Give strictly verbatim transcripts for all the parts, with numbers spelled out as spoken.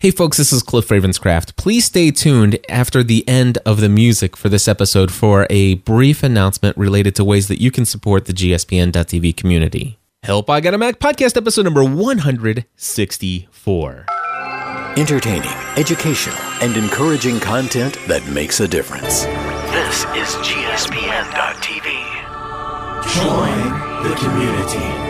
Hey folks, this is Cliff Ravenscraft. Please stay tuned after the end of the music for this episode for a brief announcement related to ways that you can support the G S P N dot T V community. Help I Got a Mac podcast episode number one hundred sixty-four. Entertaining, educational, and encouraging content that makes a difference. This is G S P N dot T V. Join the community.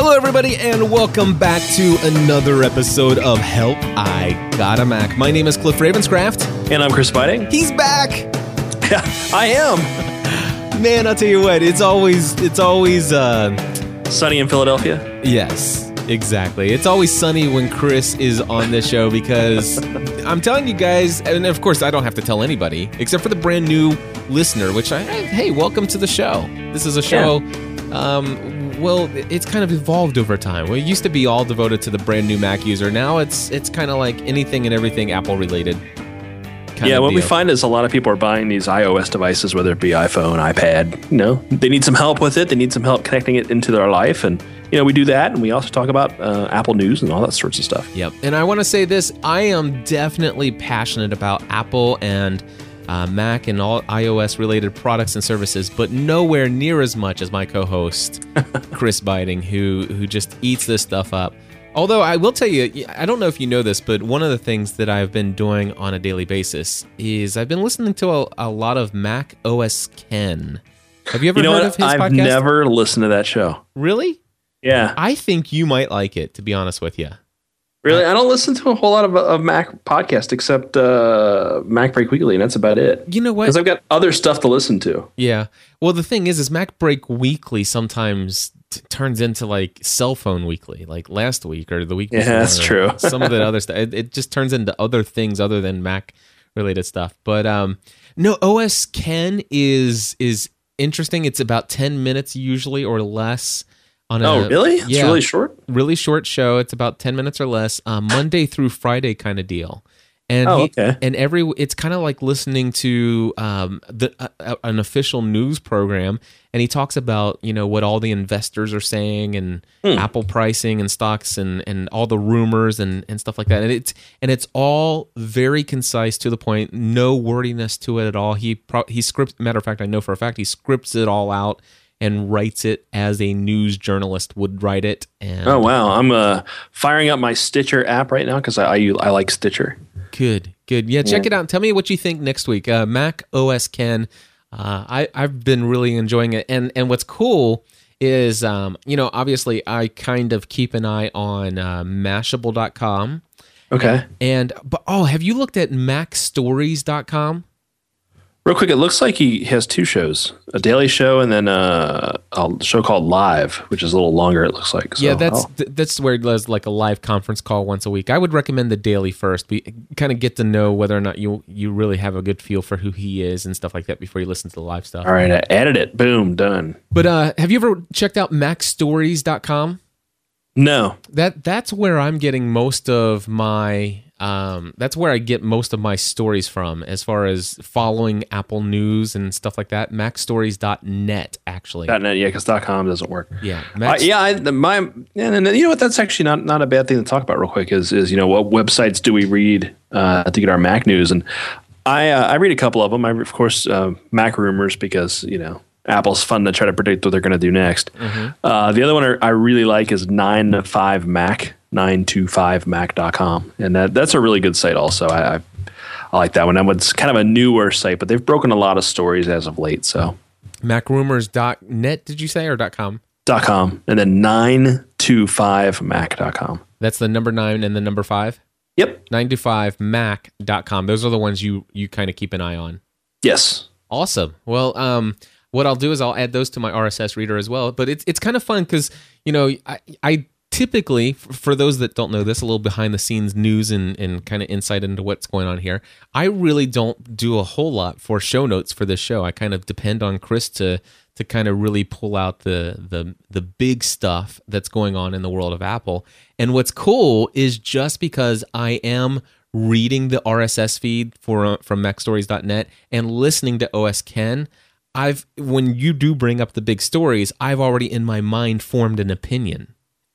Hello, everybody, and welcome back to another episode of Help I Got a Mac. My name is Cliff Ravenscraft. And I'm Chris Spiding. He's back. I am. Man, I'll tell you what, it's always, it's always... Uh, sunny in Philadelphia? Yes, exactly. It's always sunny when Chris is on this show because I'm telling you guys, and of course, I don't have to tell anybody, except for the brand new listener, which I, hey, welcome to the show. This is a show... Yeah. Um, Well, it's kind of evolved over time. We used to be all devoted to the brand new Mac user. Now it's it's kind of like anything and everything Apple related. Yeah, what deal. We find is a lot of people are buying these iOS devices, whether it be iPhone, iPad. You know, they need some help with it. They need some help connecting it into their life. And, you know, we do that. And we also talk about uh, Apple news and all that sorts of stuff. Yep. And I want to say this. I am definitely passionate about Apple and Uh, Mac and all iOS-related products and services, but nowhere near as much as my co-host, Chris Spiding, who who just eats this stuff up. Although I will tell you, I don't know if you know this, but one of the things that I've been doing on a daily basis is I've been listening to a, a lot of Mac O S Ken. Have you ever you know heard what? of his I've podcast? I've never listened to that show. Really? Yeah. I think you might like it, to be honest with you. Really? I don't listen to a whole lot of, of Mac podcasts except uh, Mac Break Weekly, and that's about it. You know what? Because I've got other stuff to listen to. Yeah. Well, the thing is, is Mac Break Weekly sometimes t- turns into like Cell Phone Weekly, like last week or the week before. Yeah, that's true. Some of the other stuff. It, it just turns into other things other than Mac-related stuff. But um, no, O S Ken is is interesting. It's about ten minutes usually or less. On a, oh, really? It's yeah, really short? Really short show. It's about ten minutes or less, um, Monday through Friday kind of deal. And oh, he, okay. And every it's kind of like listening to um, the, uh, an official news program, and he talks about, you know, what all the investors are saying and hmm. Apple pricing and stocks and, and all the rumors and, and stuff like that. And it's and it's all very concise, to the point, no wordiness to it at all. He pro- he scripts. Matter of fact, I know for a fact he scripts it all out and writes it as a news journalist would write it. And oh, wow. I'm uh, firing up my Stitcher app right now because I, I I like Stitcher. Good, good. Yeah, check yeah. it out. Tell me what you think next week. Uh, Mac O S Ken, uh, I, I've been really enjoying it. And and what's cool is, um, you know, obviously I kind of keep an eye on uh, Mashable dot com. Okay. And, and but oh, have you looked at Mac Stories dot com? Real quick, it looks like he has two shows, a daily show and then uh, a show called Live, which is a little longer, it looks like. So, yeah, that's oh. th- that's where he does like a live conference call once a week. I would recommend the daily first. We kind of get to know whether or not you you really have a good feel for who he is and stuff like that before you listen to the live stuff. All right, I edit it. Boom, done. But uh, have you ever checked out Mac Stories dot com? No. That That's where I'm getting most of my... Um, that's where I get most of my stories from, as far as following Apple news and stuff like that. Mac Stories dot net, actually. .net, yeah, because .com doesn't work. Yeah, Mac- uh, yeah. I, the, my and, and you know what? That's actually not, not a bad thing to talk about. Real quick is is you know, what websites do we read uh, to get our Mac news? And I uh, I read a couple of them. I of course uh, Mac Rumors, because you know Apple's fun to try to predict what they're going to do next. Mm-hmm. Uh, the other one I really like is Nine to Five Mac. nine to five mac dot com, and that that's a really good site also. I, I I like that one. It's kind of a newer site, but they've broken a lot of stories as of late. So mac rumors dot net, did you say, or .com? .com, and then nine to five mac dot com. That's the number nine and the number five? Yep. nine to five mac dot com. Those are the ones you, you kind of keep an eye on. Yes. Awesome. Well, um, what I'll do is I'll add those to my R S S reader as well, but it's, it's kind of fun because, you know, I... I typically, for those that don't know this, a little behind-the-scenes news and, and kind of insight into what's going on here, I really don't do a whole lot for show notes for this show. I kind of depend on Chris to to kind of really pull out the the the big stuff that's going on in the world of Apple. And what's cool is, just because I am reading the R S S feed for from Mac Stories dot net and listening to O S Ken, I've when you do bring up the big stories, I've already in my mind formed an opinion.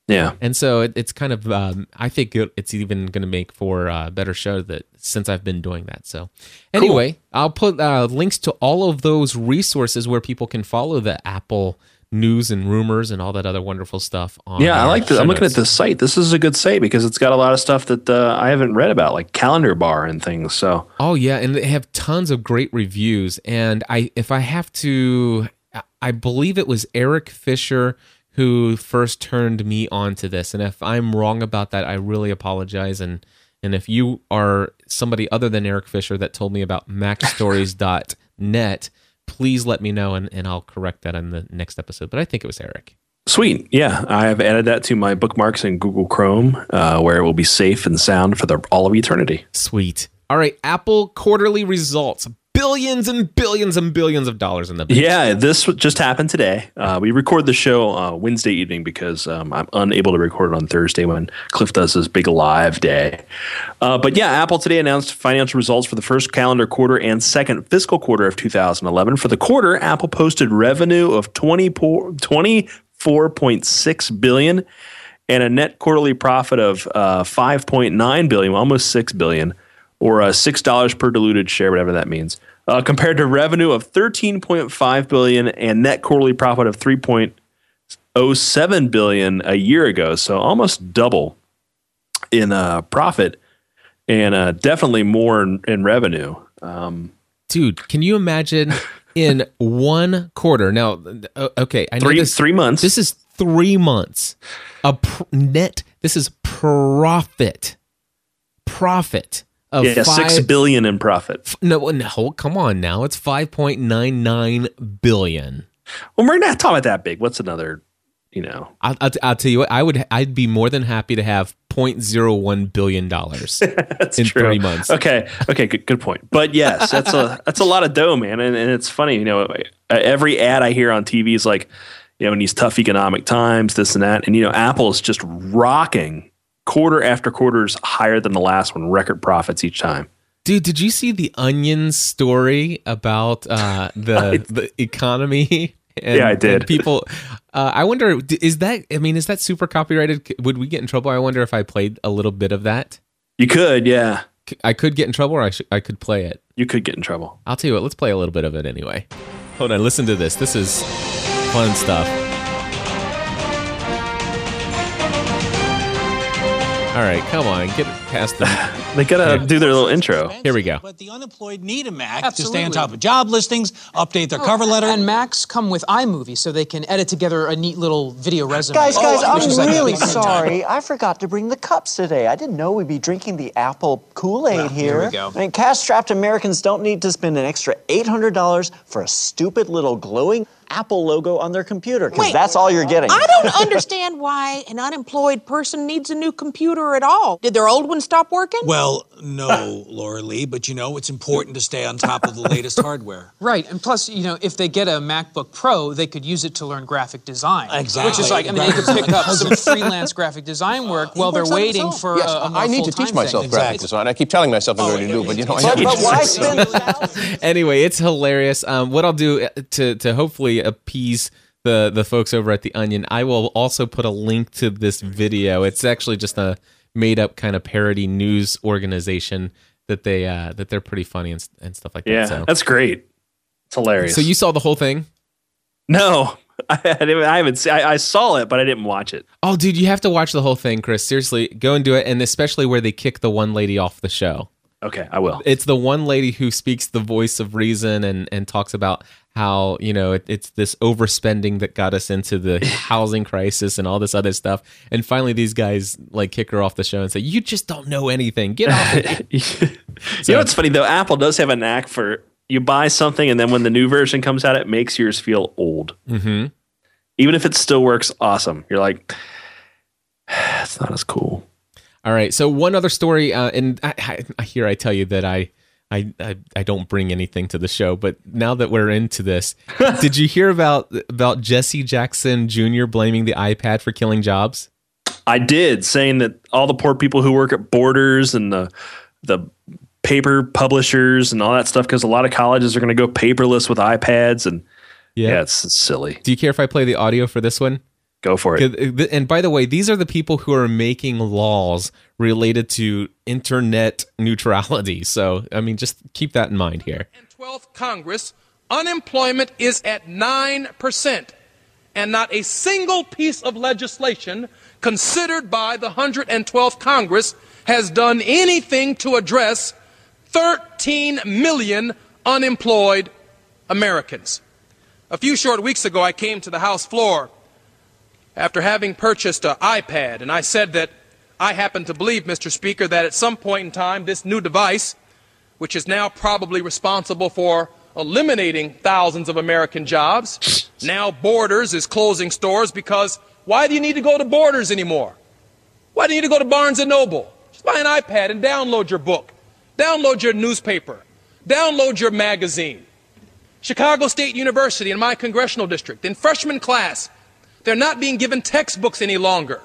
Yeah. And so it, it's kind of, um, I think it, it's even going to make for a better show that since I've been doing that. So anyway, cool. I'll put uh, links to all of those resources where people can follow the Apple news and rumors and all that other wonderful stuff. On yeah, I like this. I'm looking at this site. This is a good site because it's got a lot of stuff that uh, I haven't read about, like Calendar Bar and things. So oh yeah, and they have tons of great reviews. And I, if I have to, I believe it was Eric Fisher who first turned me on to this. And if I'm wrong about that, I really apologize. And and if you are somebody other than Eric Fisher that told me about Mac Stories dot net. Please let me know, and, and I'll correct that in the next episode. But I think it was Eric. Sweet. Yeah, I have added that to my bookmarks in Google Chrome, uh, where it will be safe and sound for the, all of eternity. Sweet. All right, Apple quarterly results. Billions and billions and billions of dollars in the bank. Yeah, this just happened today. Uh, we record the show uh, Wednesday evening because um, I'm unable to record it on Thursday when Cliff does his big live day. Uh, but yeah, Apple today announced financial results for the first calendar quarter and second fiscal quarter of two thousand eleven. For the quarter, Apple posted revenue of twenty-four point six billion dollars and a net quarterly profit of uh, five point nine billion dollars, almost six billion dollars. Or uh, six dollars per diluted share, whatever that means, uh, compared to revenue of thirteen point five billion dollars and net quarterly profit of three point oh seven billion dollars a year ago. So almost double in uh, profit and uh, definitely more in, in revenue. Um, Dude, can you imagine in one quarter? Now, okay. I know three, this, three months. This is three months. A pr- net, this is profit. Profit. Yeah, five, six billion in profit. No, no, come on now. It's five point nine nine billion. Well, we're not talking about that big. What's another? You know, I'll, I'll, I'll tell you what. I would. I'd be more than happy to have zero point zero one billion dollars that's in true. three months. Okay, okay, good, good point. But yes, that's a that's a lot of dough, man. And and it's funny, you know, every ad I hear on T V is like, you know, in these tough economic times, this and that, and you know, Apple is just rocking. Quarter after quarters higher than the last one, record profits each time. Dude, did you see the Onion story about uh, the I, the economy? And, yeah, I did. And people, uh, I wonder, is that? I mean, is that super copyrighted? Would we get in trouble? I wonder if I played a little bit of that. You could, yeah. I could get in trouble, or I sh- I could play it. You could get in trouble. I'll tell you what. Let's play a little bit of it anyway. Hold on, listen to this. This is fun stuff. All right, come on, get past them. They gotta yeah. do their little intro. Here we go. But the unemployed need a Mac Absolutely. to stay on top of job listings, update their oh, cover letter. And Macs come with iMovie, so they can edit together a neat little video resume. Guys, guys, oh, I'm really sorry. I forgot to bring the cups today. I didn't know we'd be drinking the Apple Kool-Aid well, here. Here we go. I mean, cash-strapped Americans don't need to spend an extra eight hundred dollars for a stupid little glowing Apple logo on their computer, because that's all you're getting. I don't understand why an unemployed person needs a new computer at all. Did their old one stop working? Well, no, Laura Lee, but you know, it's important to stay on top of the latest hardware. Right, and plus, you know, if they get a MacBook Pro, they could use it to learn graphic design. Exactly. Which is like, I mean, they could pick up some freelance graphic design work while they're waiting for yes, a, a I need to teach myself thing. graphic exactly. design. I keep telling myself I'm oh, going to do, but you know, but, I need but to why spend thousands? Anyway, it's hilarious. Um, what I'll do to, to hopefully appease the the folks over at The Onion, I will also put a link to this video. It's actually just a made-up kind of parody news organization that they uh, that they're pretty funny and, and stuff like that. Yeah, so. That's great. It's hilarious. So you saw the whole thing? No, I, I haven't. See, I, I saw it, but I didn't watch it. Oh, dude, you have to watch the whole thing, Chris. Seriously, go and do it, and especially where they kick the one lady off the show. Okay, I will. It's the one lady who speaks the voice of reason and, and talks about how, you know, it, it's this overspending that got us into the housing crisis and all this other stuff. And finally, these guys, like, kick her off the show and say, you just don't know anything. Get off of it. So, you know what's funny, though? Apple does have a knack for you buy something, and then when the new version comes out, it makes yours feel old. Mm-hmm. Even if it still works awesome. You're like, it's not as cool. All right. So one other story, uh, and I, I, here I tell you that I, I, I, I don't bring anything to the show, but now that we're into this, did you hear about about Jesse Jackson Junior blaming the iPad for killing jobs? I did, saying that all the poor people who work at Borders and the the paper publishers and all that stuff, because a lot of colleges are going to go paperless with iPads, and yeah, yeah it's, it's silly. Do you care if I play the audio for this one? Go for it. And by the way, these are the people who are making laws related to internet neutrality. So, I mean, just keep that in mind here. And twelfth Congress, unemployment is at nine percent, and not a single piece of legislation considered by the one hundred twelfth Congress has done anything to address thirteen million unemployed Americans. A few short weeks ago, I came to the House floor after having purchased an iPad, and I said that I happen to believe, Mister Speaker, that at some point in time this new device, which is now probably responsible for eliminating thousands of American jobs, now Borders is closing stores, because why do you need to go to Borders anymore? Why do you need to go to Barnes and Noble? Just buy an iPad and download your book, download your newspaper, download your magazine. Chicago State University, in my congressional district, in freshman class, they're not being given textbooks any longer.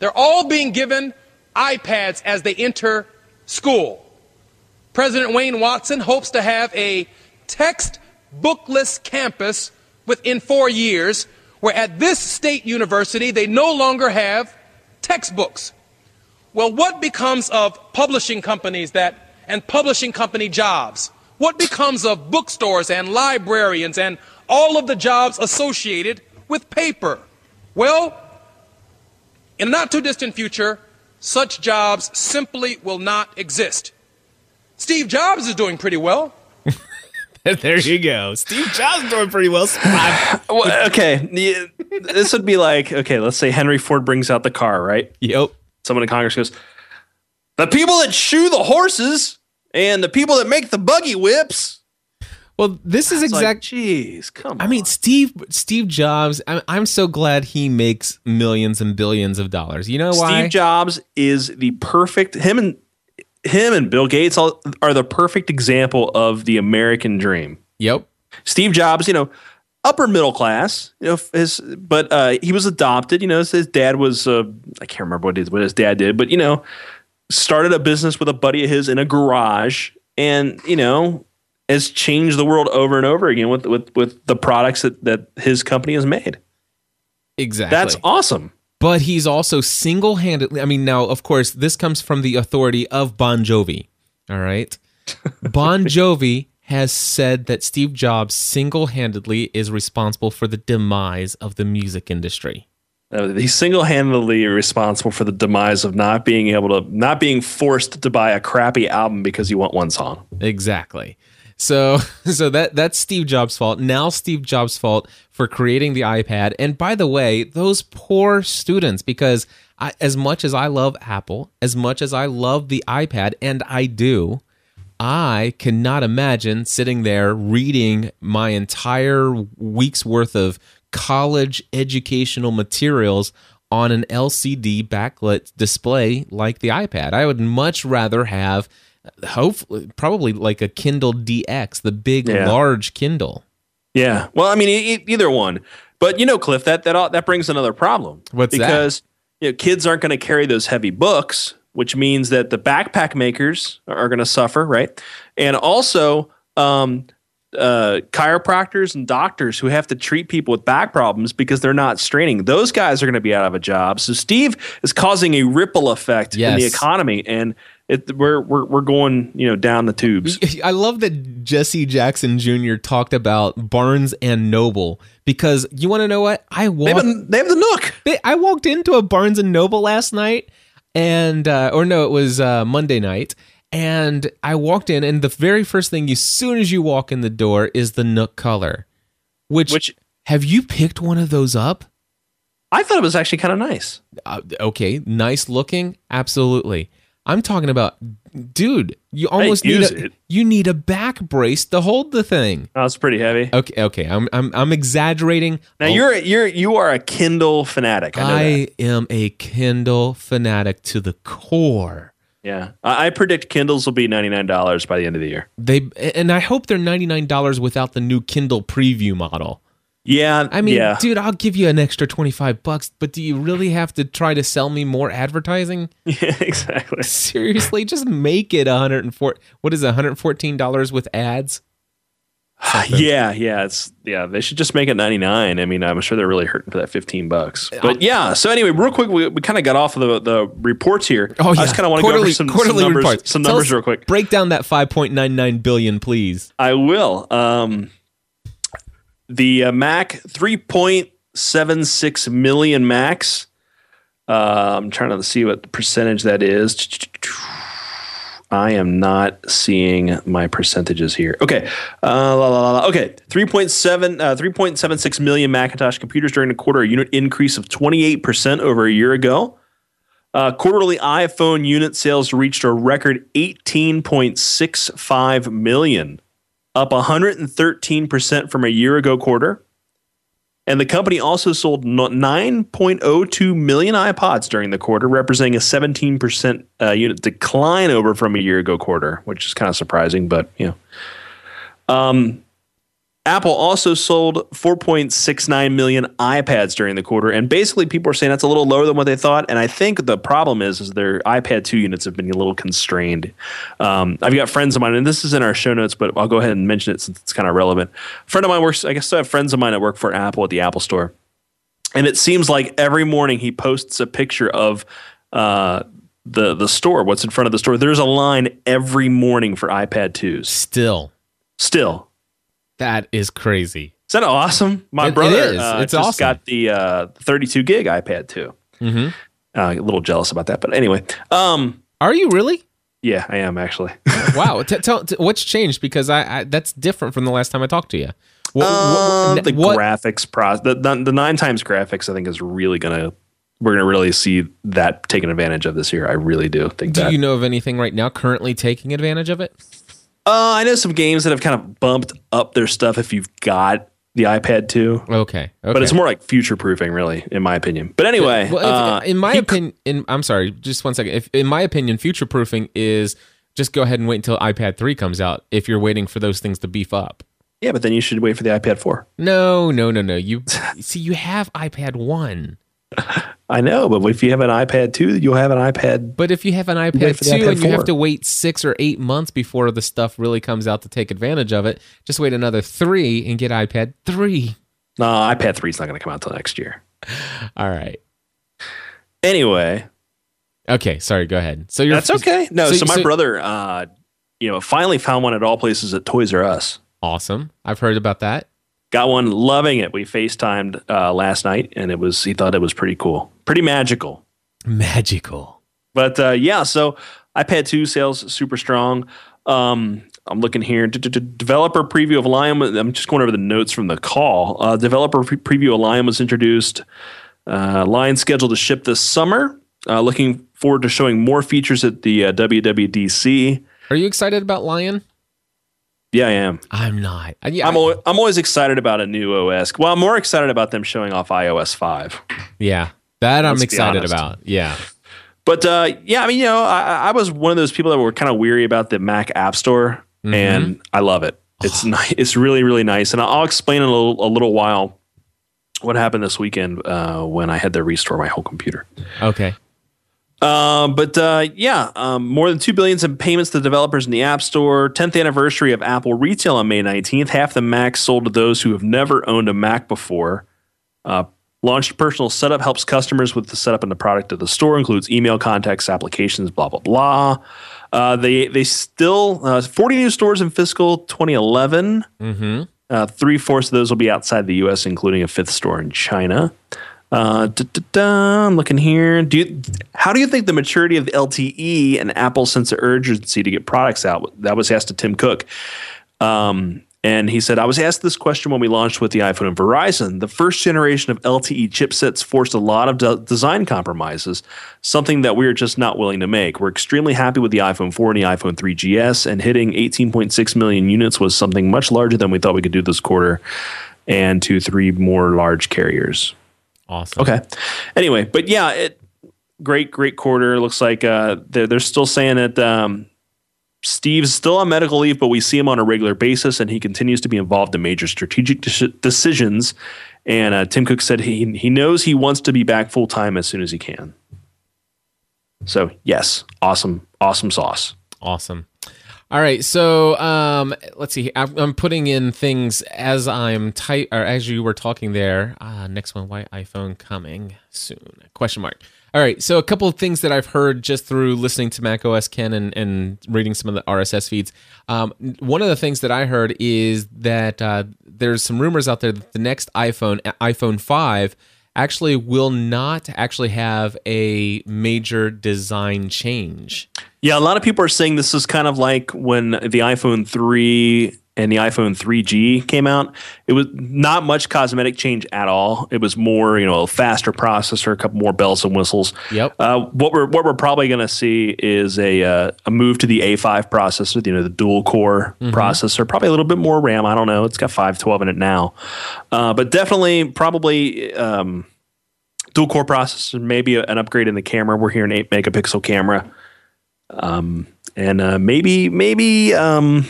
They're all being given iPads as they enter school. President Wayne Watson hopes to have a textbookless campus within four years, where at this state university they no longer have textbooks. Well, what becomes of publishing companies that and publishing company jobs? What becomes of bookstores and librarians and all of the jobs associated with paper? Well, in a not too distant future, such jobs simply will not exist. Steve Jobs is doing pretty well. There you go. Steve Jobs is doing pretty well. Well, okay. This would be like, okay, let's say Henry Ford brings out the car, right? Yep. Someone in Congress goes, the people that shoe the horses and the people that make the buggy whips. Well, this is exact. Jeez, like, come on. I mean, Steve Steve Jobs. I'm, I'm so glad he makes millions and billions of dollars. You know why? Steve Jobs is the perfect. Him and him and Bill Gates all, are the perfect example of the American dream. Yep. Steve Jobs, you know, upper middle class. You know, his but uh, he was adopted. You know, his, his dad was. Uh, I can't remember what his what his dad did, but you know, started a business with a buddy of his in a garage, and you know, has changed the world over and over again with with, with the products that, that his company has made. Exactly. That's awesome. But he's also single-handedly... I mean, now, of course, this comes from the authority of Bon Jovi, all right? Bon Jovi has said that Steve Jobs single-handedly is responsible for the demise of the music industry. Uh, he's single-handedly responsible for the demise of not being able to... not being forced to buy a crappy album because you want one song. Exactly. So so that that's Steve Jobs' fault. Now Steve Jobs' fault for creating the iPad. And by the way, those poor students, because I, as much as I love Apple, as much as I love the iPad, and I do, I cannot imagine sitting there reading my entire week's worth of college educational materials on an L C D backlit display like the iPad. I would much rather have... hopefully probably like a Kindle D X, the big yeah. large Kindle. Yeah. Well, I mean e- either one. But you know, Cliff, that that all, that brings another problem. What's because, that? Because you know, kids aren't going to carry those heavy books, which means that the backpack makers are going to suffer, right? And also um, uh, chiropractors and doctors who have to treat people with back problems because they're not straining. Those guys are going to be out of a job. So Steve is causing a ripple effect yes. in the economy, and It, we're we're we're going, you know, down the tubes. I love that Jesse Jackson Junior talked about Barnes and Noble, because you want to know what I walked. They, they have the Nook. They, I walked into a Barnes and Noble last night, and uh, or no, it was uh, Monday night, and I walked in, and the very first thing, as soon as you walk in the door, is the Nook color. Which, which have you picked one of those up? I thought it was actually kind of nice. Uh, okay, nice looking, absolutely. I'm talking about, dude, you almost need a, it. you need a back brace to hold the thing. Oh, it's pretty heavy. Okay, okay, I'm I'm I'm exaggerating. Now I'll, you're you're you are a Kindle fanatic. I, know I that. am a Kindle fanatic to the core. Yeah, I, I predict Kindles will be ninety-nine dollars by the end of the year. They and I hope they're ninety-nine dollars without the new Kindle preview model. Yeah. I mean, yeah. dude, I'll give you an extra twenty-five bucks, but do you really have to try to sell me more advertising? Yeah, exactly. Seriously, just make it one hundred four. What is it, one hundred fourteen dollars with ads? Something. Yeah, yeah, it's yeah. They should just make it ninety-nine. I mean, I'm sure they're really hurting for that fifteen bucks. But yeah, so anyway, real quick, we, we kind of got off of the, the reports here. Oh, yeah. I just kind of want to go over some, some numbers, reports. some numbers Tell real quick. Break down that five point nine nine billion, please. I will. Um, the uh, Mac, three point seven six million Macs. Uh, I'm trying to see what percentage that is. I am not seeing my percentages here. Okay, uh, la, la, la, okay. three point seven, uh, three point seven six million Macintosh computers during the quarter, a unit increase of twenty-eight percent over a year ago. Uh, quarterly iPhone unit sales reached a record eighteen point six five million, up one hundred thirteen percent from a year ago quarter. And the company also sold nine point oh two million iPods during the quarter, representing a seventeen percent uh, unit decline over from a year ago quarter, which is kind of surprising, but, you know. Um, Apple also sold four point six nine million iPads during the quarter, and basically people are saying that's a little lower than what they thought, and I think the problem is, is their iPad two units have been a little constrained. Um, I've got friends of mine, and this is in our show notes, but I'll go ahead and mention it since it's kind of relevant. A friend of mine works, I guess I have friends of mine that work for Apple at the Apple Store, and it seems like every morning he posts a picture of uh, the, the store, what's in front of the store. There's a line every morning for iPad twos. Still. Still. That is crazy. Is that awesome? My it, brother it is. Uh, it's just awesome. Got the uh, thirty-two gig iPad two. Mm-hmm. Uh, a little jealous about that, but anyway. Um, Are you really? Yeah, I am actually. Wow. T- tell, t- what's changed? Because I, I that's different from the last time I talked to you. What, uh, what, what, the what? graphics process, the, the, the nine times graphics, I think is really going to, we're going to really see that taken advantage of this year. I really do think do that. Do you know of anything right now currently taking advantage of it? Uh, I know some games that have kind of bumped up their stuff if you've got the iPad two. Okay, okay. But it's more like future-proofing, really, in my opinion. But anyway. Yeah, well, if, uh, in my opinion, in, I'm sorry, just one second. If, in my opinion, future-proofing is just go ahead and wait until iPad three comes out if you're waiting for those things to beef up. Yeah, but then you should wait for the iPad four. No, no, no, no. You see, you have iPad one. I know, but if you have an iPad two, you'll have an iPad. But if you have an iPad two and you have to wait six or eight months before the stuff really comes out to take advantage of it, just wait another three and get iPad three. No, iPad three is not going to come out till next year. All right. Anyway. Okay, sorry, go ahead. So you're, That's okay. No, so, so my so, brother uh, you know, finally found one at all places at Toys R Us. Awesome. I've heard about that. Got one, loving it. We FaceTimed uh, last night, and it was. He thought it was pretty cool, pretty magical, magical. But uh, yeah, so iPad two sales super strong. Um, I'm looking here. Developer preview of Lion. I'm just going over the notes from the call. Uh, developer pre- preview of Lion was introduced. Uh, Lion scheduled to ship this summer. Uh, looking forward to showing more features at the uh, W W D C. Are you excited about Lion? Yeah, I am. I'm not. I, yeah, I'm, I, al- I'm always excited about a new O S. Well, I'm more excited about them showing off iOS five. Yeah, that I'm excited about. Yeah. But, uh, yeah, I mean, you know, I, I was one of those people that were kind of weary about the Mac App Store, mm-hmm. and I love it. It's nice. It's really, really nice. And I'll explain in a little, a little while what happened this weekend uh, when I had to restore my whole computer. Okay. Um, but uh, yeah, um, more than two billions in payments to developers in the App Store. tenth anniversary of Apple retail on May nineteenth. Half the Macs sold to those who have never owned a Mac before. Uh, launched personal setup, helps customers with the setup and the product of the store. Includes email, contacts, applications, blah blah blah. Uh, they they still uh, forty new stores in fiscal twenty eleven. Mm-hmm. Uh, three fourths of those will be outside the U S, including a fifth store in China. Uh, da, da, da, I'm looking here. Do you, how do you think the maturity of the L T E and Apple's sense of urgency to get products out? That was asked to Tim Cook. Um, and he said, I was asked this question when we launched with the iPhone and Verizon. The first generation of L T E chipsets forced a lot of de- design compromises, something that we're just not willing to make. We're extremely happy with the iPhone four and the iPhone three G S, and hitting eighteen point six million units was something much larger than we thought we could do this quarter, and two, three more large carriers. Awesome. Okay. Anyway, but yeah, it great, great quarter. Looks like uh, they're, they're still saying that um, Steve's still on medical leave, but we see him on a regular basis, and he continues to be involved in major strategic de- decisions. And uh, Tim Cook said he he knows he wants to be back full time as soon as he can. So yes, awesome, awesome sauce. Awesome. All right, so um, let's see. I'm putting in things as I'm type or as you were talking there. Uh, next one, why iPhone coming soon? Question mark. All right, so a couple of things that I've heard just through listening to Mac O S Ken and, and reading some of the R S S feeds. Um, one of the things that I heard is that uh, there's some rumors out there that the next iPhone, iPhone five, actually will not actually have a major design change. Yeah, a lot of people are saying this is kind of like when the iPhone three and the iPhone three G came out. It was not much cosmetic change at all. It was more, you know, a faster processor, a couple more bells and whistles. Yep. Uh, what we're what we're probably going to see is a uh, a move to the A five processor, you know, the dual core mm-hmm. processor, probably a little bit more RAM. I don't know. It's got five twelve in it now, uh, but definitely probably. Um, Dual core processor, maybe an upgrade in the camera. We're here an eight megapixel camera, um, and uh, maybe maybe um,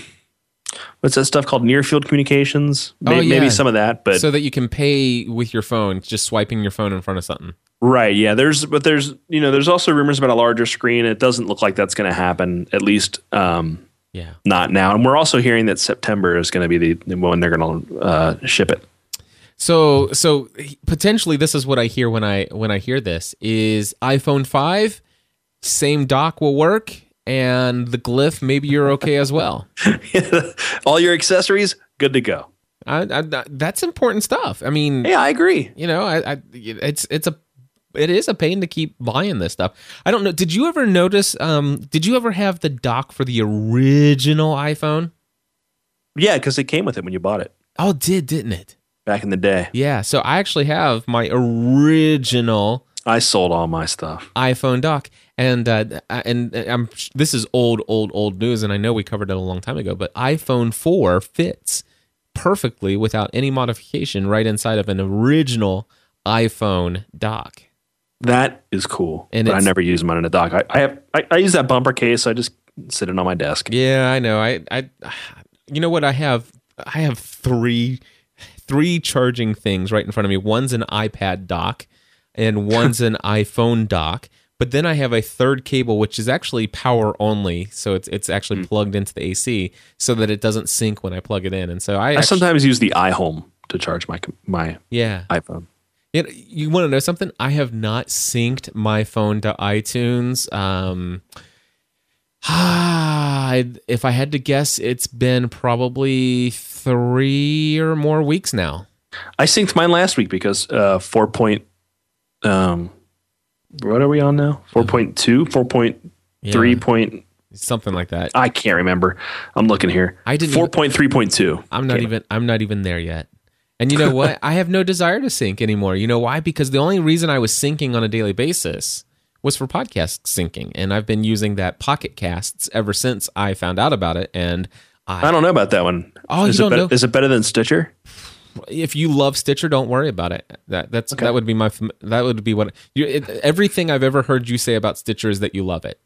what's that stuff called? Near field communications. Maybe, oh, yeah. maybe some of that, but so that you can pay with your phone, just swiping your phone in front of something. Right. Yeah. There's but there's you know there's also rumors about a larger screen. It doesn't look like that's going to happen. At least um, yeah, not now. And we're also hearing that September is going to be the when they're going to uh, ship it. So, so potentially, this is what I hear when I when I hear this is iPhone five, same dock will work, and the glyph maybe you're okay as well. All your accessories, good to go. I, I, that's important stuff. I mean, yeah, I agree. You know, I, I it's it's a it is a pain to keep buying this stuff. I don't know. Did you ever notice? Um, did you ever have the dock for the original iPhone? Yeah, because it came with it when you bought it. Oh, it did didn't it? Back in the day. Yeah, so I actually have my original. I sold all my stuff. iPhone dock, and uh, and I'm this is old, old, old news, and I know we covered it a long time ago. But iPhone four fits perfectly without any modification, right inside of an original iPhone dock. That is cool. And but I never use mine in a dock. I I, have, I I use that bumper case. I just sit it on my desk. Yeah, I know. I I you know what I have? I have three. Three charging things right in front of me. One's an iPad dock, and one's an iPhone dock. But then I have a third cable, which is actually power only, so it's it's actually mm. plugged into the A C, so that it doesn't sync when I plug it in. And so I, I actually, sometimes use the iHome to charge my my yeah. iPhone. It, you want to know something? I have not synced my phone to iTunes. Um, ah, if I had to guess, it's been probably three or more weeks now. I synced mine last week because uh, four point, um, what are we on now? four point two, four point three point something like that. I can't remember. I'm looking here. I didn't. four point three point two. I'm not even. I'm not even there yet. And you know what? I have no desire to sync anymore. You know why? Because the only reason I was syncing on a daily basis was for podcast syncing, and I've been using that Pocket Casts ever since I found out about it. And I, I don't know about that one. Oh, is you don't it better, know? Is it better than Stitcher? If you love Stitcher, don't worry about it. That that's okay. that would be my that would be what you, it, everything I've ever heard you say about Stitcher is that you love it.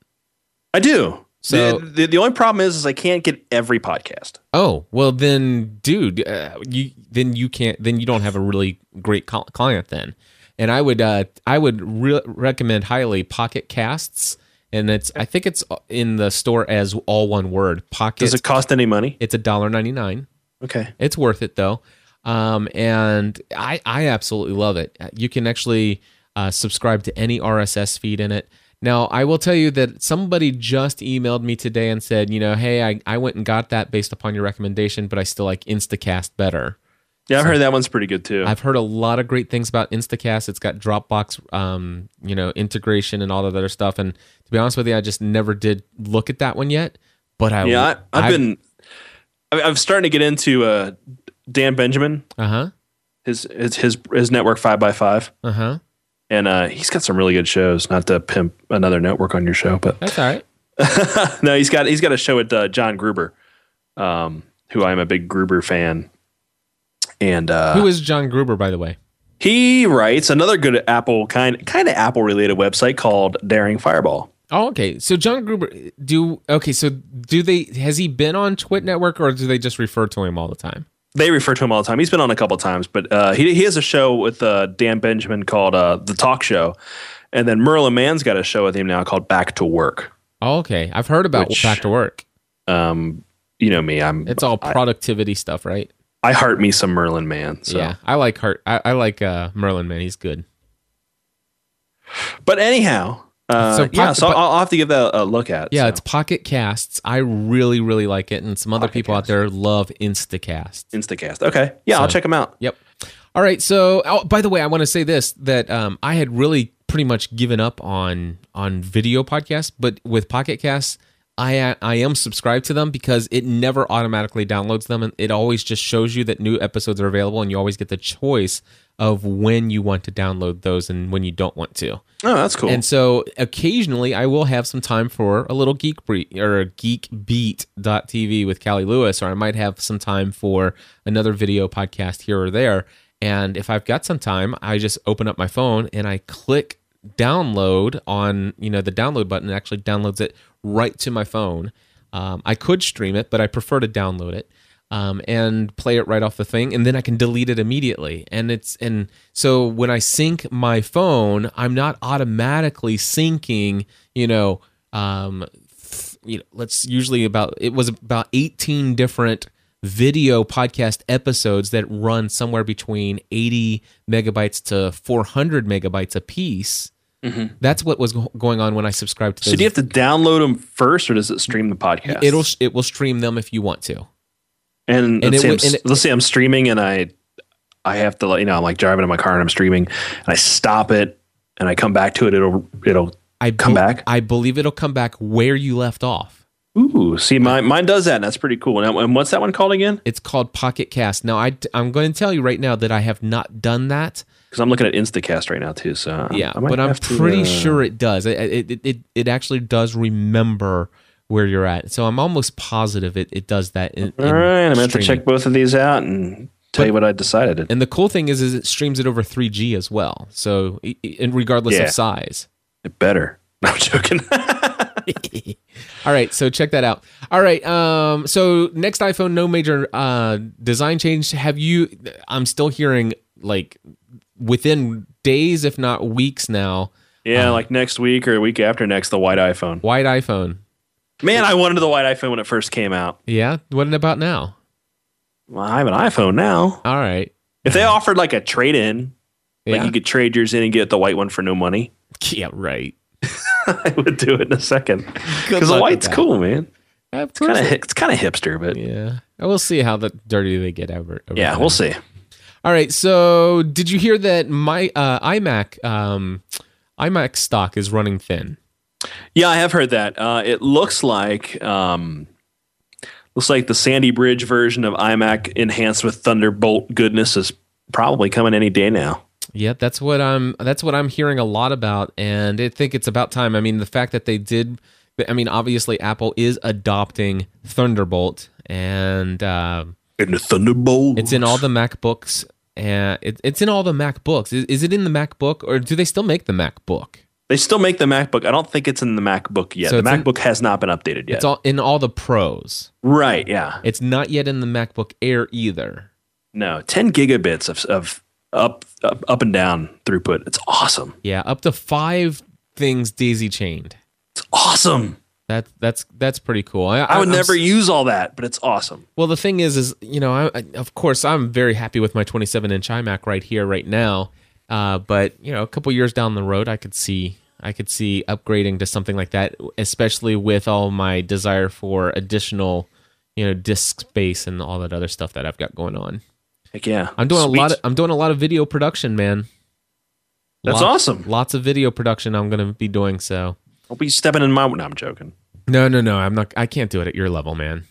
I do. So the, the, the only problem is, is I can't get every podcast. Oh, well then, dude, uh, you then you can't then you don't have a really great client then. And I would uh, I would re- recommend highly Pocket Casts, and it's I think it's in the store as all one word. Pocket. Does it cost any money? It's one dollar ninety-nine. Okay, it's worth it though, um, and I I absolutely love it. You can actually uh, subscribe to any R S S feed in it. Now I will tell you that somebody just emailed me today and said, you know, hey, I, I went and got that based upon your recommendation, but I still like Instacast better. Yeah, I've so, heard that one's pretty good too. I've heard a lot of great things about Instacast. It's got Dropbox, um, you know, integration and all that other stuff. And to be honest with you, I just never did look at that one yet. But I yeah, I, I've, I've been, I'm starting to get into uh, Dan Benjamin. Uh huh. His his his his network five by five. Uh huh. And uh, he's got some really good shows. Not to pimp another network on your show, but that's all right. No, he's got he's got a show with uh, John Gruber, um, who I'm a big Gruber fan. And uh, who is John Gruber, by the way? He writes another good Apple kind kind of Apple related website called Daring Fireball. Oh, okay. So John Gruber, do okay. So do they? Has he been on Twit Network, or do they just refer to him all the time? They refer to him all the time. He's been on a couple of times, but uh, he he has a show with uh, Dan Benjamin called uh, The Talk Show, and then Merlin Mann's got a show with him now called Back to Work. Oh, okay, I've heard about which, Back to Work. Um, you know me, I'm. It's all productivity I, stuff, right? I heart me some Merlin Mann. So. Yeah, I like heart. I, I like uh, Merlin Mann. He's good. But anyhow. Uh, so pocket, yeah, so I'll, I'll have to give that a look at. Yeah, so. It's Pocket Casts. I really, really like it, and some other Pocket people cast. out there love Instacast. Instacast, okay, yeah, so, I'll check them out. Yep. All right. So, oh, by the way, I want to say this that um, I had really pretty much given up on on video podcasts, but with Pocket Casts, I I am subscribed to them because it never automatically downloads them, and it always just shows you that new episodes are available, and you always get the choice of when you want to download those and when you don't want to. Oh, that's cool. And so occasionally I will have some time for a little geek beat or a geekbeat dot t v with Callie Lewis, or I might have some time for another video podcast here or there. And if I've got some time, I just open up my phone and I click download on, you know, the download button. It actually downloads it right to my phone. Um, I could stream it, but I prefer to download it. Um, and play it right off the thing, and then I can delete it immediately. And it's and so when I sync my phone, I'm not automatically syncing. You know, um, th- you know, let's usually about it was about eighteen different video podcast episodes that run somewhere between eighty megabytes to four hundred megabytes a piece. Mm-hmm. That's what was going on when I subscribed to those. So do you have to download them first, or does it stream the podcast? It'll it will stream them if you want to. And, and let's, it, say I'm, and it, let's say I'm streaming and I I have to, you know, I'm like driving in my car and I'm streaming and I stop it and I come back to it. It'll it'll I come be- back. I believe it'll come back where you left off. Ooh, see, mine, mine does that. And that's pretty cool. And, and what's that one called again? It's called Pocket Cast. Now, I, I'm going to tell you right now that I have not done that. Because I'm looking at Instacast right now, too. So yeah, but I'm pretty to, uh... sure it does. It, it, it, it actually does remember where you're at, so I'm almost positive it, it does that. In, in all right, I'm going to check both of these out and tell but, you what I decided. And the cool thing is, is it streams it over three G as well. So, and regardless yeah. of size, it better. No, I'm joking. All right, so check that out. All right, um, so next iPhone, no major uh, design change. Have you? I'm still hearing like within days, if not weeks now. Yeah, um, like next week or a week after next, the white iPhone. White iPhone. Man, I wanted the white iPhone when it first came out. Yeah? What about now? Well, I have an iPhone now. All right. If they offered like a trade-in, yeah. like you could trade yours in and get the white one for no money. Yeah, right. I would do it in a second. Because the white's cool, man. It's kind of it's kind of hipster, but... Yeah. We'll see how the dirty they get over. over yeah, there. We'll see. All right. So did you hear that my uh, iMac, um, iMac stock is running thin? Yeah, I have heard that. Uh, it looks like um, looks like the Sandy Bridge version of iMac enhanced with Thunderbolt goodness is probably coming any day now. Yeah, that's what I'm. That's what I'm hearing a lot about, and I think it's about time. I mean, the fact that they did. I mean, obviously, Apple is adopting Thunderbolt, and uh, and the Thunderbolt. It's in all the MacBooks, and it, it's in all the MacBooks. Is, is it in the MacBook, or do they still make the MacBook? They still make the MacBook. I don't think it's in the MacBook yet. So the MacBook in, has not been updated yet. It's all in all the Pros. Right, yeah. It's not yet in the MacBook Air either. No, ten gigabits of, of up, up up and down throughput. It's awesome. Yeah, up to five things daisy-chained. It's awesome. That, that's that's pretty cool. I, I would I'm, never use all that, but it's awesome. Well, the thing is, is you know, I, I, of course, I'm very happy with my twenty-seven inch iMac right here, right now. Uh, but, you know, a couple years down the road, I could see... I could see upgrading to something like that, especially with all my desire for additional, you know, disk space and all that other stuff that I've got going on. Heck yeah. I'm doing Sweet. a lot of, I'm doing a lot of video production, man. That's lots, awesome. Lots of video production I'm going to be doing, so. I'll be stepping in my, no, I'm joking. No, no, no, I'm not, I can't do it at your level, man.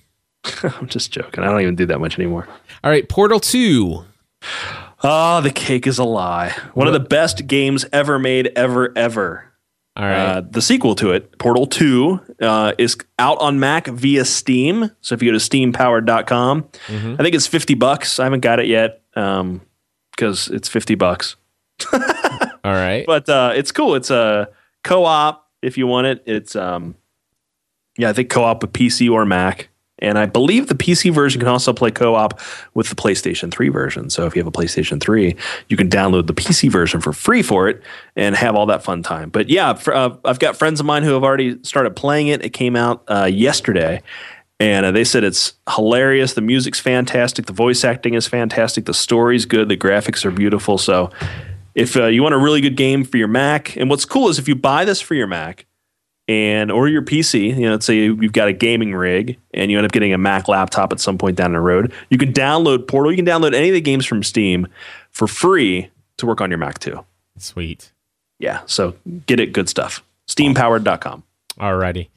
I'm just joking. I don't even do that much anymore. All right, Portal two. Oh, the cake is a lie. One what? of the best games ever made, ever, ever. All right. Uh, the sequel to it, Portal two, uh, is out on Mac via Steam. So if you go to steam powered dot com, mm-hmm. I think it's fifty bucks. I haven't got it yet um, because it's fifty bucks. All right. But uh, it's cool. It's a co-op if you want it. It's um, yeah, I think co-op with P C or Mac. And I believe the P C version can also play co-op with the PlayStation three version. So if you have a PlayStation three, you can download the P C version for free for it and have all that fun time. But yeah, for, uh, I've got friends of mine who have already started playing it. It came out uh, yesterday, and uh, they said it's hilarious. The music's fantastic. The voice acting is fantastic. The story's good. The graphics are beautiful. So if uh, you want a really good game for your Mac, and what's cool is if you buy this for your Mac, and or your P C, you know, let's say you've got a gaming rig and you end up getting a Mac laptop at some point down the road, you can download Portal. You can download any of the games from Steam for free to work on your Mac too. Sweet. Yeah, so get it, good stuff. steam powered dot com. All righty.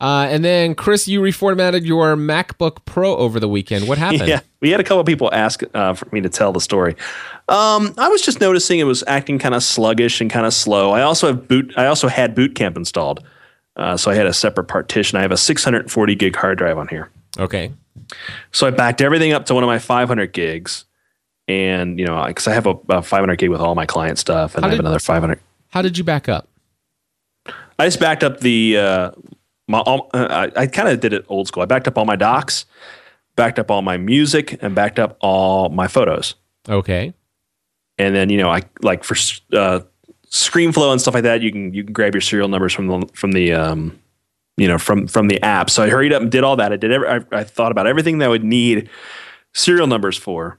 Uh, and then, Chris, you reformatted your MacBook Pro over the weekend. What happened? Yeah, we had a couple of people ask uh, for me to tell the story. Um, I was just noticing it was acting kind of sluggish and kind of slow. I also have boot. I also had Boot Camp installed. Uh, so I had a separate partition. I have a six hundred forty gig hard drive on here. Okay. So I backed everything up to one of my five hundred gigs, and you know, because I have a, a five hundred gig with all my client stuff, and how I have did, another five hundred. How did you back up? I just backed up the. Uh, my, all, uh, I, I kind of did it old school. I backed up all my docs, backed up all my music, and backed up all my photos. Okay. And then you know, I like for. Uh, ScreenFlow and stuff like that. You can you can grab your serial numbers from the from the um, you know from from the app. So I hurried up and did all that. I did. Every, I, I thought about everything that I would need serial numbers for.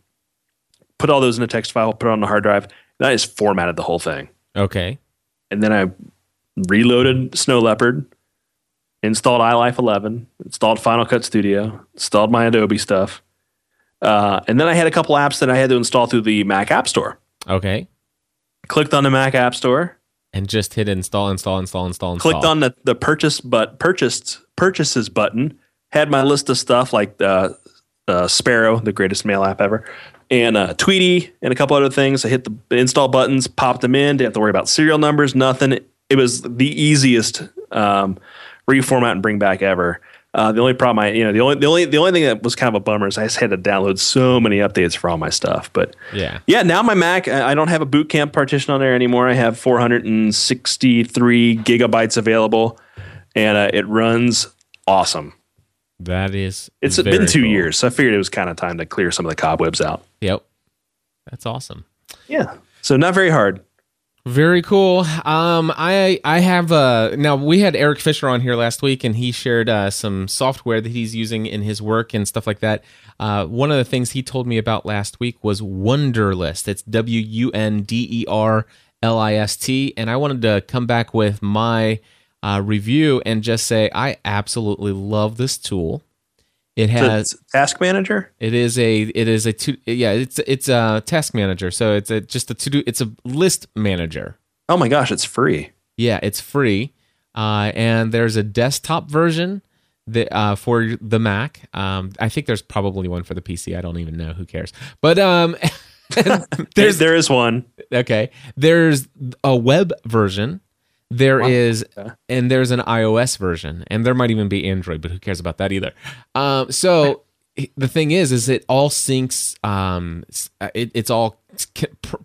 Put all those in a text file. Put it on the hard drive. And I just formatted the whole thing. Okay. And then I reloaded Snow Leopard. Installed iLife eleven. Installed Final Cut Studio. Installed my Adobe stuff. Uh, and then I had a couple apps that I had to install through the Mac App Store. Okay. Clicked on the Mac App Store and just hit install, install, install, install, install. Clicked on the, the purchase but purchased purchases button. Had my list of stuff like uh, uh, Sparrow, the greatest mail app ever, and uh, Tweety, and a couple other things. I hit the install buttons, popped them in. Didn't have to worry about serial numbers, nothing. It was the easiest um, reformat and bring back ever. Uh, the only problem, I you know, the only the only the only thing that was kind of a bummer is I just had to download so many updates for all my stuff. But yeah, yeah. Now my Mac, I don't have a boot camp partition on there anymore. I have four hundred sixty-three gigabytes available, and uh, it runs awesome. That is, it's been two cool. years, so I figured it was kind of time to clear some of the cobwebs out. Yep, that's awesome. Yeah, so not very hard. Very cool. Um, I I have uh now we had Eric Fisher on here last week, and he shared uh, some software that he's using in his work and stuff like that. Uh, one of the things he told me about last week was Wunderlist. It's W U N D E R L I S T, and I wanted to come back with my uh, review and just say I absolutely love this tool. It has a task manager. It is a it is a to, yeah. It's it's a task manager. So it's a, just a to do. It's a list manager. Oh my gosh, it's free. Yeah, it's free. Uh, and there's a desktop version that uh, for the Mac. Um, I think there's probably one for the P C. I don't even know. Who cares? But um, there's there is one. Okay, there's a web version. There is, and there's an iOS version, and there might even be Android, but who cares about that either? Um, so the thing is, is it all syncs. Um, it, it's all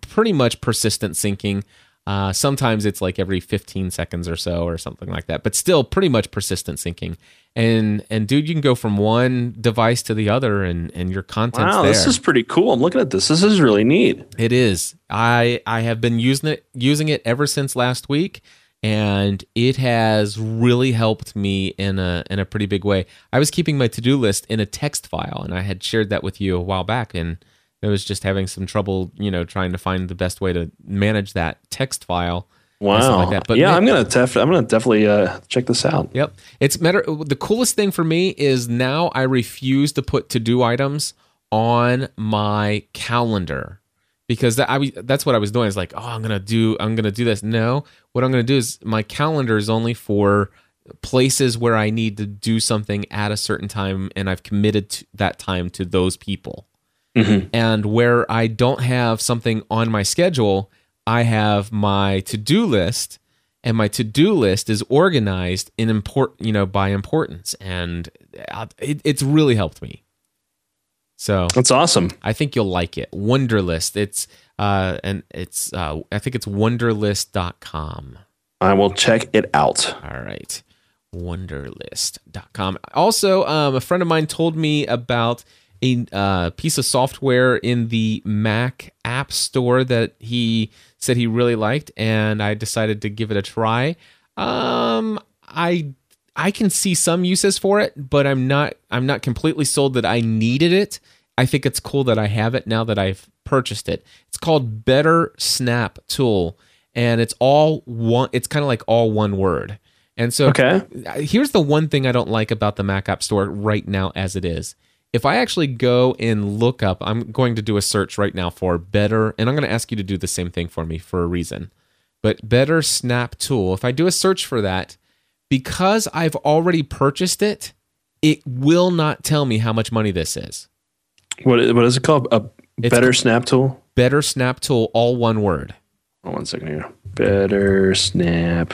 pretty much persistent syncing. Uh, sometimes it's like every fifteen seconds or so, or something like that. But still, pretty much persistent syncing. And and dude, you can go from one device to the other, and and your content's wow, there. Wow, this is pretty cool. I'm looking at this. This is really neat. It is. I I have been using it using it ever since last week. And it has really helped me in a in a pretty big way. I was keeping my to-do list in a text file, and I had shared that with you a while back, and I was just having some trouble, you know, trying to find the best way to manage that text file. Wow. Like that. But yeah, man, I'm gonna def- I'm gonna definitely uh, check this out. Yep, it's matter. The coolest thing for me is now I refuse to put to-do items on my calendar. Because that, I, that's what I was doing. It's like, oh, I'm gonna do, I'm gonna do this. No, what I'm gonna do is my calendar is only for places where I need to do something at a certain time, and I've committed to that time to those people. Mm-hmm. And where I don't have something on my schedule, I have my to-do list, and my to-do list is organized in import, you know, by importance, and it, it's really helped me. So that's awesome. I think you'll like it. Wunderlist. It's uh, and it's uh, I think it's wunderlist dot com. I will check it out. All right. wonderlist dot com. Also, um, a friend of mine told me about a uh, piece of software in the Mac App Store that he said he really liked, and I decided to give it a try. Um, I I can see some uses for it, but I'm not I'm not completely sold that I needed it. I think it's cool that I have it now that I've purchased it. It's called Better Snap Tool, and it's all one. It's kind of like all one word. And so okay. Here's the one thing I don't like about the Mac App Store right now as it is. If I actually go and look up, I'm going to do a search right now for Better, and I'm going to ask you to do the same thing for me for a reason. But Better Snap Tool, if I do a search for that, because I've already purchased it, it will not tell me how much money this is. What What is it called? A Better it's Snap Tool? Better Snap Tool, all one word. Hold on one second here. Better Snap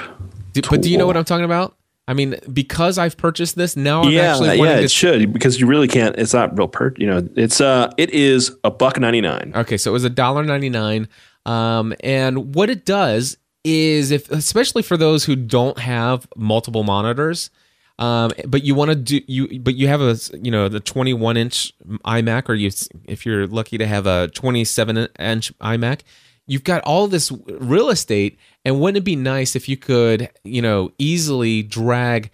Do, but do you know what I'm talking about? I mean, because I've purchased this now, I'm yeah, actually wanting yeah, it to... should because you really can't. It's not real per. You know, it's uh, it is a buck ninety nine. Okay, so it was a dollar ninety nine. Um, and what it does is, if especially for those who don't have multiple monitors, um, but you want to do you, but you have a you know the twenty one inch iMac, or you if you're lucky to have a twenty seven inch iMac. You've got all this real estate, and wouldn't it be nice if you could, you know, easily drag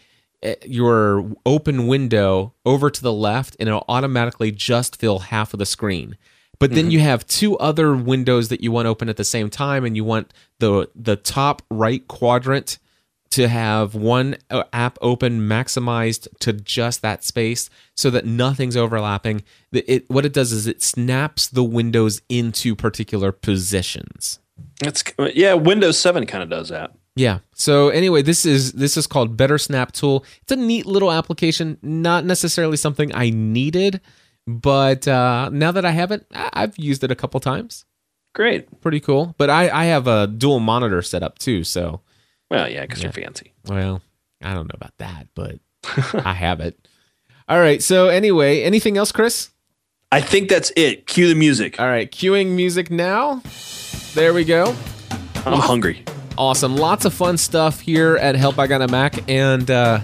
your open window over to the left, and it'll automatically just fill half of the screen. But then mm-hmm. you have two other windows that you want open at the same time, and you want the the top right quadrant to have one app open maximized to just that space so that nothing's overlapping. It, what it does is it snaps the windows into particular positions. It's, yeah, Windows seven kind of does that. Yeah. So anyway, this is this is called Better Snap Tool. It's a neat little application, not necessarily something I needed, but uh, now that I have it, I've used it a couple times. Great. Pretty cool. But I, I have a dual monitor set up too, so... Well, yeah, because yeah. you're fancy. Well, I don't know about that, but I have it. All right. So anyway, anything else, Chris? I think that's it. Cue the music. All right. Cueing music now. There we go. I'm Lots- hungry. Awesome. Lots of fun stuff here at Help I Got a Mac. And uh,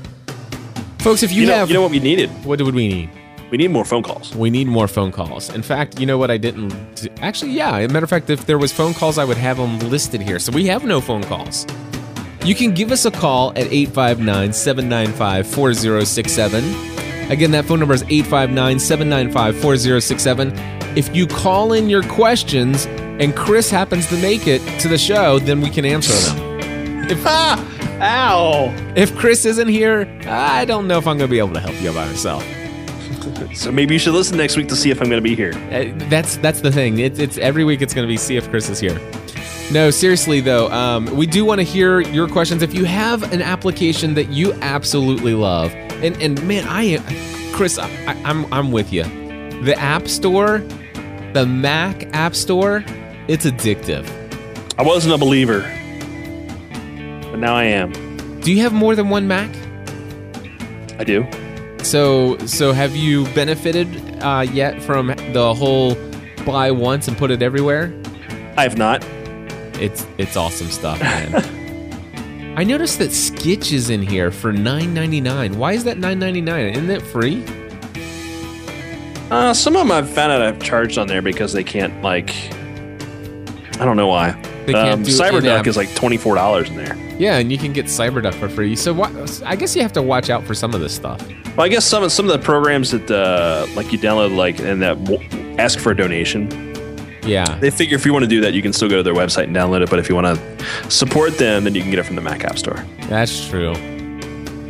folks, if you, you know, have... You know what we needed? What did we need? We need more phone calls. We need more phone calls. In fact, you know what I didn't... Do? Actually, yeah. As a matter of fact, if there was phone calls, I would have them listed here. So we have no phone calls. You can give us a call at eight five nine, seven nine five, four zero six seven. Again, that phone number is eight five nine, seven nine five, four zero six seven. If you call in your questions and Chris happens to make it to the show, then we can answer them. If, ah, ow! If Chris isn't here, I don't know if I'm going to be able to help you by myself. So maybe you should listen next week to see if I'm going to be here. Uh, that's that's the thing. It, it's every week it's going to be see if Chris is here. No, seriously, though, um, we do want to hear your questions. If you have an application that you absolutely love, and, and man, I, Chris, I, I'm I'm with you. The App Store, the Mac App Store, it's addictive. I wasn't a believer, but now I am. Do you have more than one Mac? I do. So, so have you benefited uh, yet from the whole buy once and put it everywhere? I have not. It's it's awesome stuff, man. I noticed that Sketch is in here for nine ninety-nine. Why is that nine ninety-nine? Isn't it free? Uh, some of them I've found out I've charged on there because they can't, like... I don't know why. They can't um, do CyberDuck is like twenty-four dollars in there. Yeah, and you can get CyberDuck for free. So why, I guess you have to watch out for some of this stuff. Well, I guess some, some of the programs that uh, like you download like and that ask for a donation... Yeah. They figure if you want to do that, you can still go to their website and download it. But if you want to support them, then you can get it from the Mac App Store. That's true.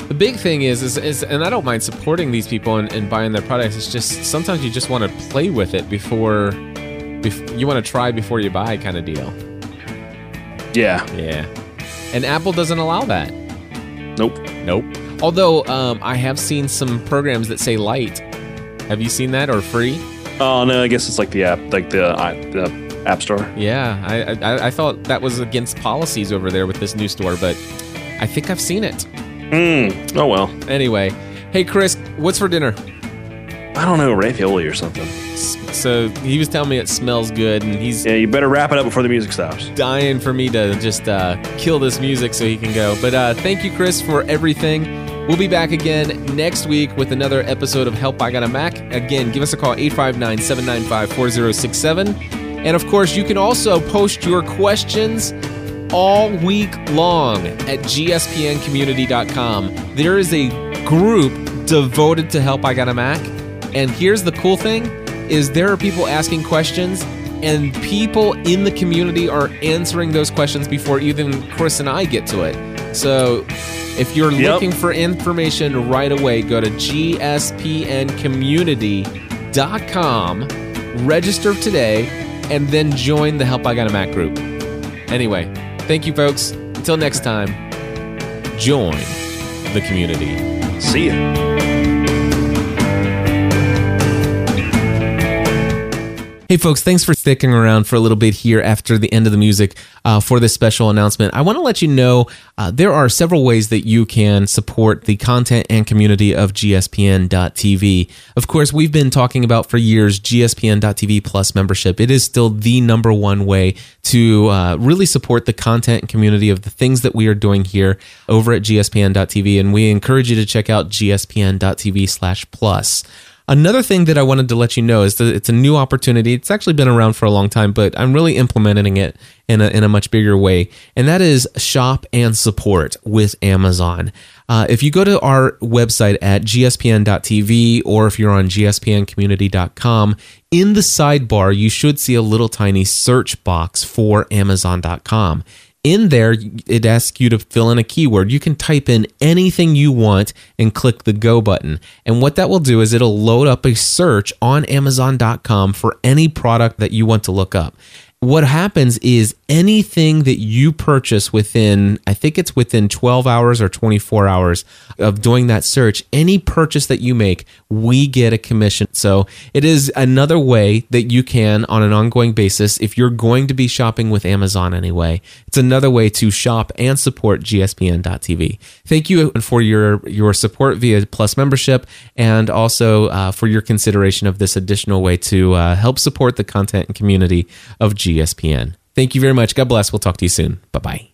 The big thing is, is, is and I don't mind supporting these people and, and buying their products. It's just sometimes you just want to play with it before, bef- you want to try before you buy kind of deal. Yeah. Yeah. And Apple doesn't allow that. Nope. Nope. Although um, I have seen some programs that say light. Have you seen that or free? Oh no! I guess it's like the app, like the, uh, the app store. Yeah, I, I I thought that was against policies over there with this new store, but I think I've seen it. Mm. Oh well. Anyway, hey Chris, what's for dinner? I don't know, ravioli or something. So he was telling me it smells good, and he's... Yeah, you better wrap it up before the music stops. Dying for me to just uh, kill this music so he can go. But uh, thank you, Chris, for everything. We'll be back again next week with another episode of Help I Got a Mac. Again, give us a call, eight five nine, seven nine five, four zero six seven. And, of course, you can also post your questions all week long at G S P N community dot com. There is a group devoted to Help I Got a Mac. And here's the cool thing, is there are people asking questions, and people in the community are answering those questions before even Chris and I get to it. So if you're yep. looking for information right away, go to G S P N community dot com, register today, and then join the Help I Got a Mac group. Anyway, thank you, folks. Until next time, join the community. See ya. Hey, folks, thanks for sticking around for a little bit here after the end of the music uh, for this special announcement. I want to let you know uh, there are several ways that you can support the content and community of G S P N dot T V. Of course, we've been talking about for years G S P N dot T V plus membership. It is still the number one way to uh, really support the content and community of the things that we are doing here over at G S P N dot T V, and we encourage you to check out G S P N dot T V slash plus. Another thing that I wanted to let you know is that it's a new opportunity. It's actually been around for a long time, but I'm really implementing it in a, in a much bigger way, and that is shop and support with Amazon. Uh, if you go to our website at G S P N dot T V, or if you're on G S P N community dot com, in the sidebar, you should see a little tiny search box for Amazon dot com. In there, it asks you to fill in a keyword. You can type in anything you want and click the go button. And what that will do is it'll load up a search on Amazon dot com for any product that you want to look up. What happens is anything that you purchase within, I think it's within twelve hours or twenty-four hours of doing that search, any purchase that you make, we get a commission. So it is another way that you can, on an ongoing basis, if you're going to be shopping with Amazon anyway, it's another way to shop and support G S P N dot T V. Thank you for your, your support via Plus membership, and also uh, for your consideration of this additional way to uh, help support the content and community of G S P N. Thank you very much. God bless. We'll talk to you soon. Bye-bye.